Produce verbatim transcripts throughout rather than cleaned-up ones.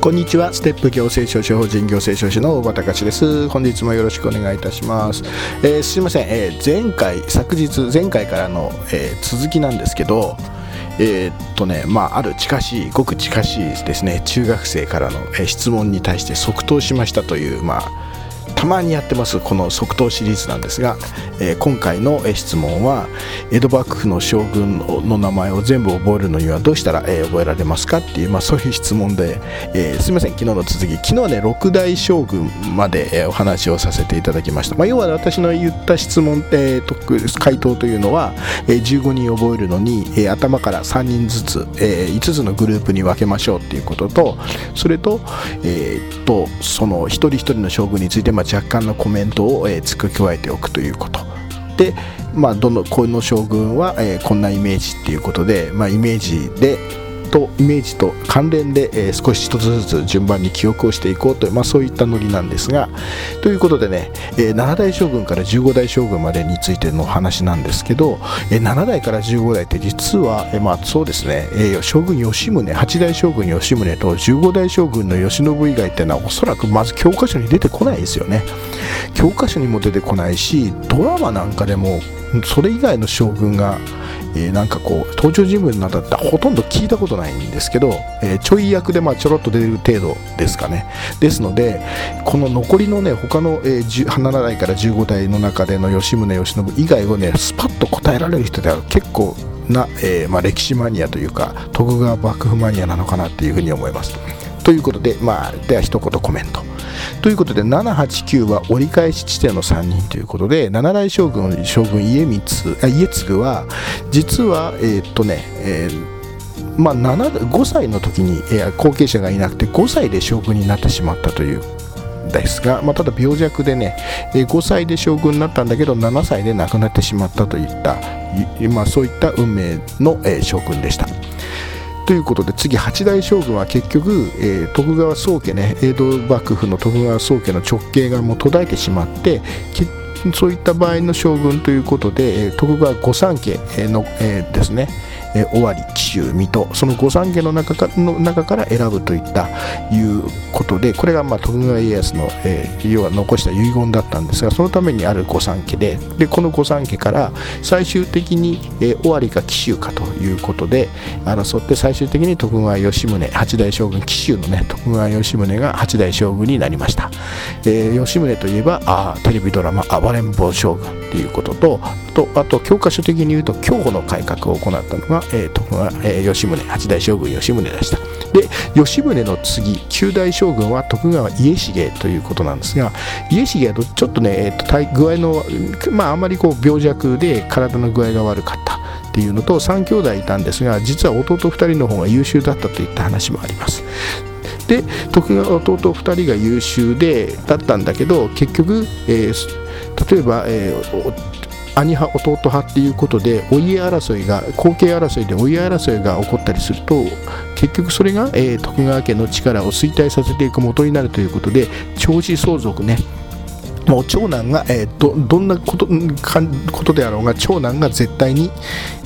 こんにちは、ステップ行政書士法人行政書士の大場隆史です。本日もよろしくお願いいたします。えー、すいません、えー、前回昨日前回からの、えー、続きなんですけど、えーっとねまあ、ある近しいごく近しいですね中学生からの、えー、質問に対して即答しましたという、まあ、たまにやってますこの即答シリーズなんですが、えー、今回の質問は、江戸幕府の将軍の名前を全部覚えるのにはどうしたら、えー、覚えられますかっていう、まあ、そういう質問で、えー、すみません、昨日の続き、昨日はね六代将軍まで、えー、お話をさせていただきました。まあ、要は私の言った質問、えー、と回答というのは、えー、じゅうごにん覚えるのに、えー、頭からさんにんずつ、えー、いつつのグループに分けましょうっていうことと、それと、えー、っとその一人一人の将軍について、まあ、若干のコメントを、えー、付け加えておくということで、まあ、どのこの将軍は、えー、こんなイメージっていうことで、まあ、イメージでとイメージと関連で、えー、少し一つずつ順番に記憶をしていこうという、まあ、そういったノリなんですが、ということでね、えー、なな代将軍からじゅうご代将軍までについての話なんですけど、えー、なな代からじゅうご代って実は、えーまあ、そうですね、えー、将軍吉宗、はち代将軍吉宗とじゅうご代将軍の慶喜以外っていうのは、おそらくまず教科書に出てこないですよね。教科書にも出てこないし、ドラマなんかでもそれ以外の将軍が、えー、なんかこう登場人物なんだったらほとんど聞いたことないんですけど、えー、ちょい役でまあちょろっと出る程度ですかね。ですので、この残りのね他の、えー、なな代からじゅうご代の中での吉宗吉信以外をね、スパッと答えられる人では結構な、えーまあ、歴史マニアというか徳川幕府マニアなのかなっていうふうに思います。ということで、まあ、では一言コメントということで、ななはちきゅうは折り返し地点のさんにんということで、なな代将軍将軍家光あ家継は実はえー、っとね、えーまあ、ごさいの時に、えー、後継者がいなくてごさいで将軍になってしまったというですが、まあ、ただ病弱でね、ごさいで将軍になったんだけどななさいで亡くなってしまったといった、まあ、そういった運命の、えー、将軍でした。ということで、次はち代将軍は結局、えー、徳川宗家ね、江戸幕府の徳川宗家の直系がもう途絶えてしまって、そういった場合の将軍ということで、徳川御三家の、えー、ですね、えー、尾張、紀州、水戸、その御三家の中か、の中から選ぶといったいうことで、これがまあ徳川家康の、えー、要は残した遺言だったんですが、そのためにある御三家で、でこの御三家から最終的に、えー、尾張か紀州かということで争って、最終的に徳川吉宗、八代将軍、紀州のね徳川吉宗が八代将軍になりました。えー、吉宗といえばあテレビドラマ暴れん坊将軍ということと、とあと教科書的に言うと競歩の改革を行ったのがえーとえー、吉宗、八代将軍吉宗でした。で、吉宗の次きゅう代将軍は徳川家重ということなんですが、家重はちょっとね、えー、と体具合の、まあ、あまりこう病弱で体の具合が悪かったっていうのと、さん兄弟いたんですが、実は弟ふたりの方が優秀だったといった話もあります。で、徳川弟ふたりが優秀でだったんだけど、結局、えー、例えば、えー兄派弟派っていうことで、お家争いが後継争いでお家争いが起こったりすると、結局それが、えー、徳川家の力を衰退させていく元になるということで、長子相続ね、もう長男が、えー、ど, どんなこと、かことであろうが長男が絶対に、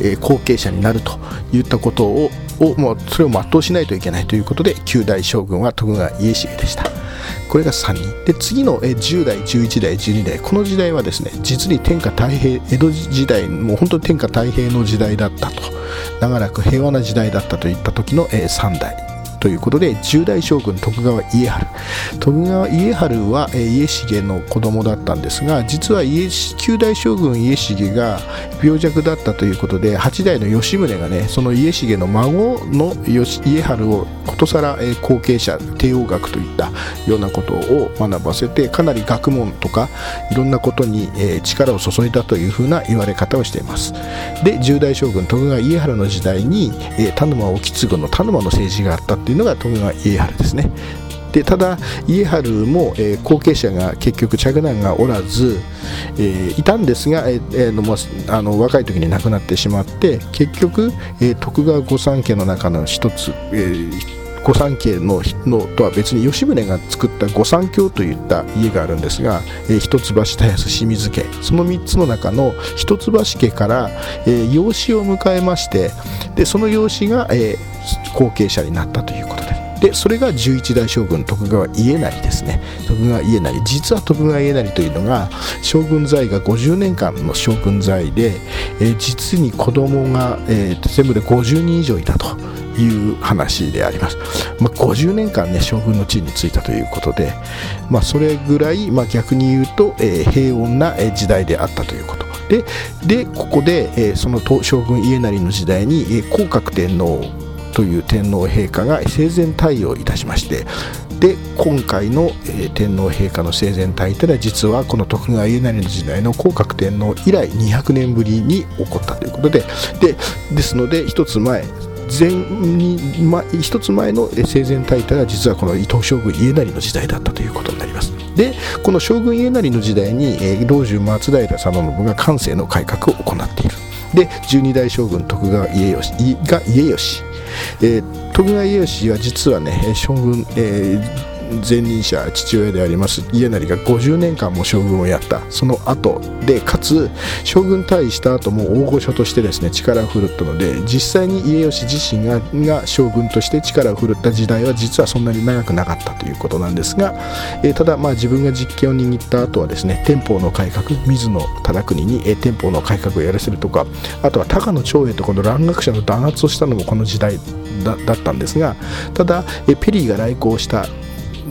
えー、後継者になるといったことををもうそれを全うしないといけないということで、きゅう代将軍は徳川家重でした。これがさんにんで、次のじゅう代じゅういち代じゅうに代、この時代はですね、実に天下太平、江戸時代もう本当に天下太平の時代だったと、長らく平和な時代だったといった時のさん代ということで、十代将軍徳川家治徳川家治は家重の子供だったんですが、実は家九代将軍家重が病弱だったということで、八代の吉宗がね、その家重の孫の家治をことさら後継者帝王学といったようなことを学ばせて、かなり学問とかいろんなことに力を注いだというふうな言われ方をしています。で、十代将軍徳川家治の時代に田沼意次の田沼の政治があったっていうのが徳川家治ですね。で、ただ家治も、えー、後継者が結局嫡男がおらず、えー、いたんですが、えーのまあ、あの若い時に亡くなってしまって、結局、えー、徳川御三家の中の一つ、えー御三家 の, のとは別に吉宗が作った御三卿といった家があるんですが、えー、一橋田安清水家、そのみっつの中の一橋家から、えー、養子を迎えまして、でその養子が、えー、後継者になったということで、でそれが十一代将軍徳川家成ですね。徳川家成、実は徳川家成というのが将軍在位がごじゅうねんかんの将軍在位で、えー、実に子供が、えー、全部でごじゅうにん以上いたという話であります。まあ、ごじゅうねんかんね、将軍の地位に就いたということで、まあ、それぐらい、まあ、逆に言うと、えー、平穏な時代であったということで、でここで、えー、その将軍家成の時代に、えー、皇覚天皇という天皇陛下が生前退位をいたしまして、で今回の、えー、天皇陛下の生前退位というのは、実はこの徳川家成の時代の皇覚天皇以来にひゃくねんぶりに起こったということで、でですので一つ前前に、ま、一つ前の生前退位というのは、実はこの伊藤将軍家成の時代だったということになります。でこの将軍家成の時代に、えー、老中松平定信が寛政の改革を行っている。で十二代将軍徳川家義が家義、えー、徳川家義は実はね、将軍、えー前任者父親であります家成がごじゅうねんかんも将軍をやった、その後で、かつ将軍退位した後も大御所としてですね、力を振るったので、実際に家義自身 が, が将軍として力を振るった時代は、実はそんなに長くなかったということなんですが、えー、ただまあ自分が実権を握った後はですね、天保の改革、水野忠邦に天保の改革をやらせるとか、あとは高野長英とこの蘭学者の弾圧をしたのもこの時代 だ, だったんですが、ただ、えー、ペリーが来航した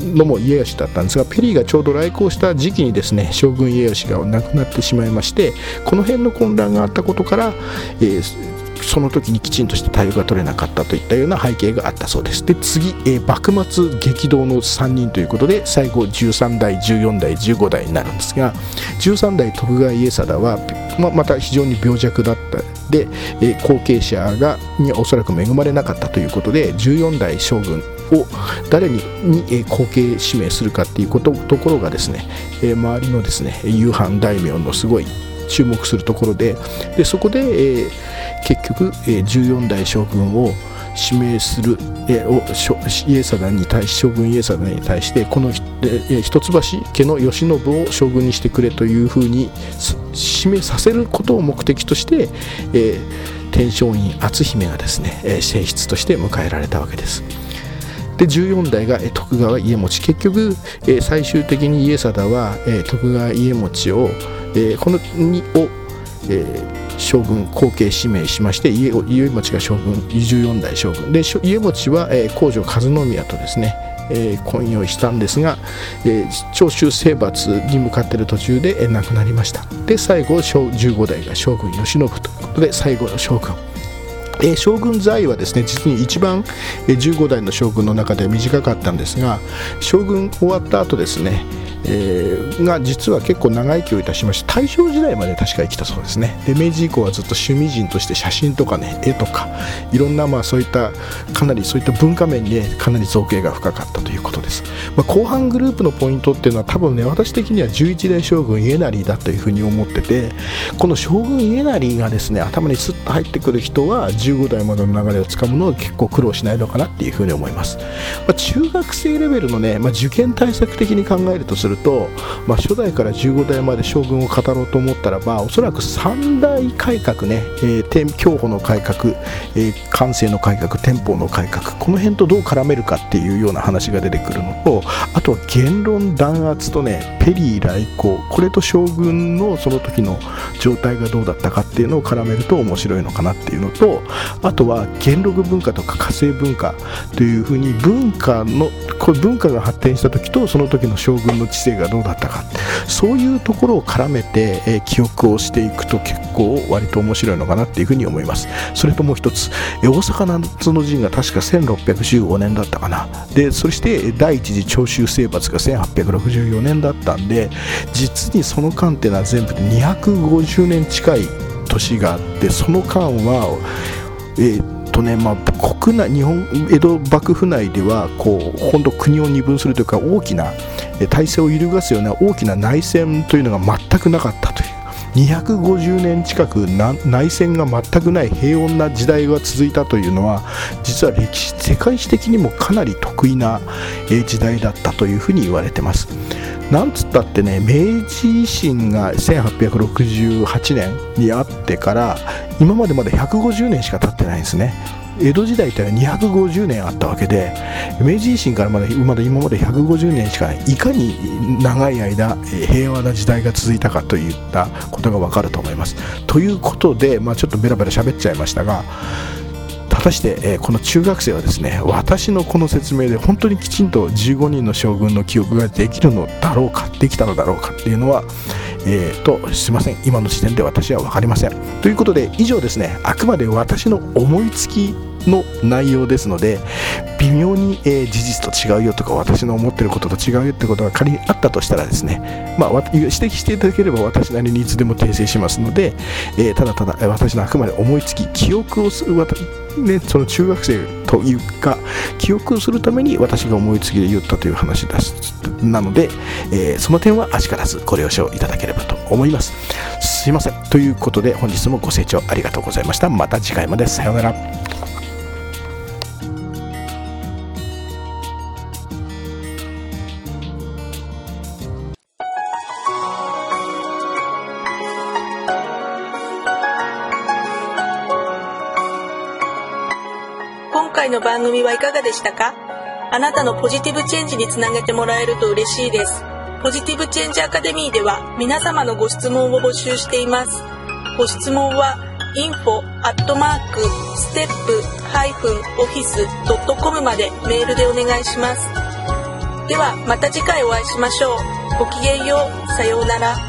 のも家義だったんですが、ペリーがちょうど来航した時期にですね、将軍家義が亡くなってしまいまして、この辺の混乱があったことから、えーその時にきちんとした対応が取れなかったといったような背景があったそうです。で次、えー、幕末激動のさんにんということで、最後じゅうさんだいじゅうよんだいじゅうごだいになるんですが、じゅうさんだい徳川家定は ま, また非常に病弱だったで、えー、後継者がにおそらく恵まれなかったということで、じゅうよんだい将軍を誰 に, に、えー、後継指名するかっていう と, ところがですね、えー、周りのですね夕飯大名のすごい注目するところ で, でそこで、えー、結局、えー、じゅうよんだい将軍を指名する、えー、を家定に対し将軍家定に対して、この、えー、一橋家の慶喜を将軍にしてくれというふうに指名させることを目的として、えー、天璋院篤姫がですね、えー、正室として迎えられたわけです。でじゅうよんだいが徳川家茂、結局、えー、最終的に家定は、えー、徳川家茂をえー、このにを、えー、将軍後継指名しまして、家茂が将軍じゅうよんだい将軍で、家茂は、えー、皇女和宮とですね、えー、婚姻をしたんですが、えー、長州征伐に向かっている途中で、えー、亡くなりました。で最後じゅうごだいが将軍慶喜ということで、最後の将軍、えー、将軍在位はですね、実に一番、えー、じゅうごだいの将軍の中で短かったんですが、将軍終わった後ですね、えー、が実は結構長生きをいたしまして、大正時代まで確か生きたそうですね。で明治以降はずっと趣味人として写真とかね、絵とかいろんな、まあそういったかなりそういった文化面に、ね、かなり造形が深かったということです。まあ、後半グループのポイントっていうのは、多分ね、私的にはじゅういちだい将軍家成だというふうに思ってて、この将軍家成がですね頭にスッと入ってくる人はじゅうごだいまでの流れをつかむのは結構苦労しないのかなっていうふうに思います。まあ、中学生レベルのね、まあ、受験対策的に考えるとするすると、まあ、初代からじゅうごだいまで将軍を語ろうと思ったらば、おそらく三大改革ね、えー、享保の改革、えー、寛政の改革、天保の改革、この辺とどう絡めるかっていうような話が出てくるのと、あとは言論弾圧とね、ペリー来航、これと将軍のその時の状態がどうだったかっていうのを絡めると面白いのかなっていうのと、あとは元禄文化とか化政文化というふうに文化のこれ文化が発展した時とその時の将軍の治世がどうだったか、そういうところを絡めて、えー、記憶をしていくと結構割と面白いのかなっていうふうに思います。それともう一つ、えー、大阪夏の陣が確かせんろっぴゃくじゅうごねんだったかな。でそして第一次長州征伐がせんはっぴゃくろくじゅうよねんだったんで、実にその間っていうのは全部でにひゃくごじゅうねん近い年があって、その間はえーねまあ、国内日本江戸幕府内ではこう本当国を二分するというか、大きな体制を揺るがすような大きな内戦というのが全くなかったという、にひゃくごじゅうねん近くな内戦が全くない平穏な時代が続いたというのは、実は歴史世界史的にもかなり得意な時代だったというふうに言われてます。なんつったってね、明治維新がせんはっぴゃくろくじゅうはちねんにあってから今までまだひゃくごじゅうねんしか経ってないんですね。江戸時代ってにひゃくごじゅうねんあったわけで、明治維新からまだまだ今までひゃくごじゅうねんしかない、いかに長い間平和な時代が続いたかといったことがわかると思います。ということで、まあ、ちょっとベラベラ喋っちゃいましたが、果たして、えー、この中学生はですね、私のこの説明で本当にきちんとじゅうごにんの将軍の記憶ができるのだろうか、できたのだろうかっていうのは、えー、とすいません、今の時点で私は分かりません。ということで以上ですね、あくまで私の思いつきの内容ですので、微妙に、えー、事実と違うよとか私の思ってることと違うよってことが仮にあったとしたらですね、まあ、指摘していただければ私なりにいつでも訂正しますので、えー、ただただ私のあくまで思いつき記憶をする、ね、その中学生というか記憶をするために私が思いつきで言ったという話ですなので、えー、その点はあしからずご了承いただければと思います。すいません。ということで本日もご清聴ありがとうございました。また次回まで、さようなら。の番組はいかがでしたか？あなたのポジティブチェンジにつなげてもらえると嬉しいです。ポジティブチェンジアカデミーでは皆様のご質問を募集しています。ご質問は インフォ アット ステップ オフィス ドット コム までメールでお願いします。ではまた次回お会いしましょう。ごきげんよう。さようなら。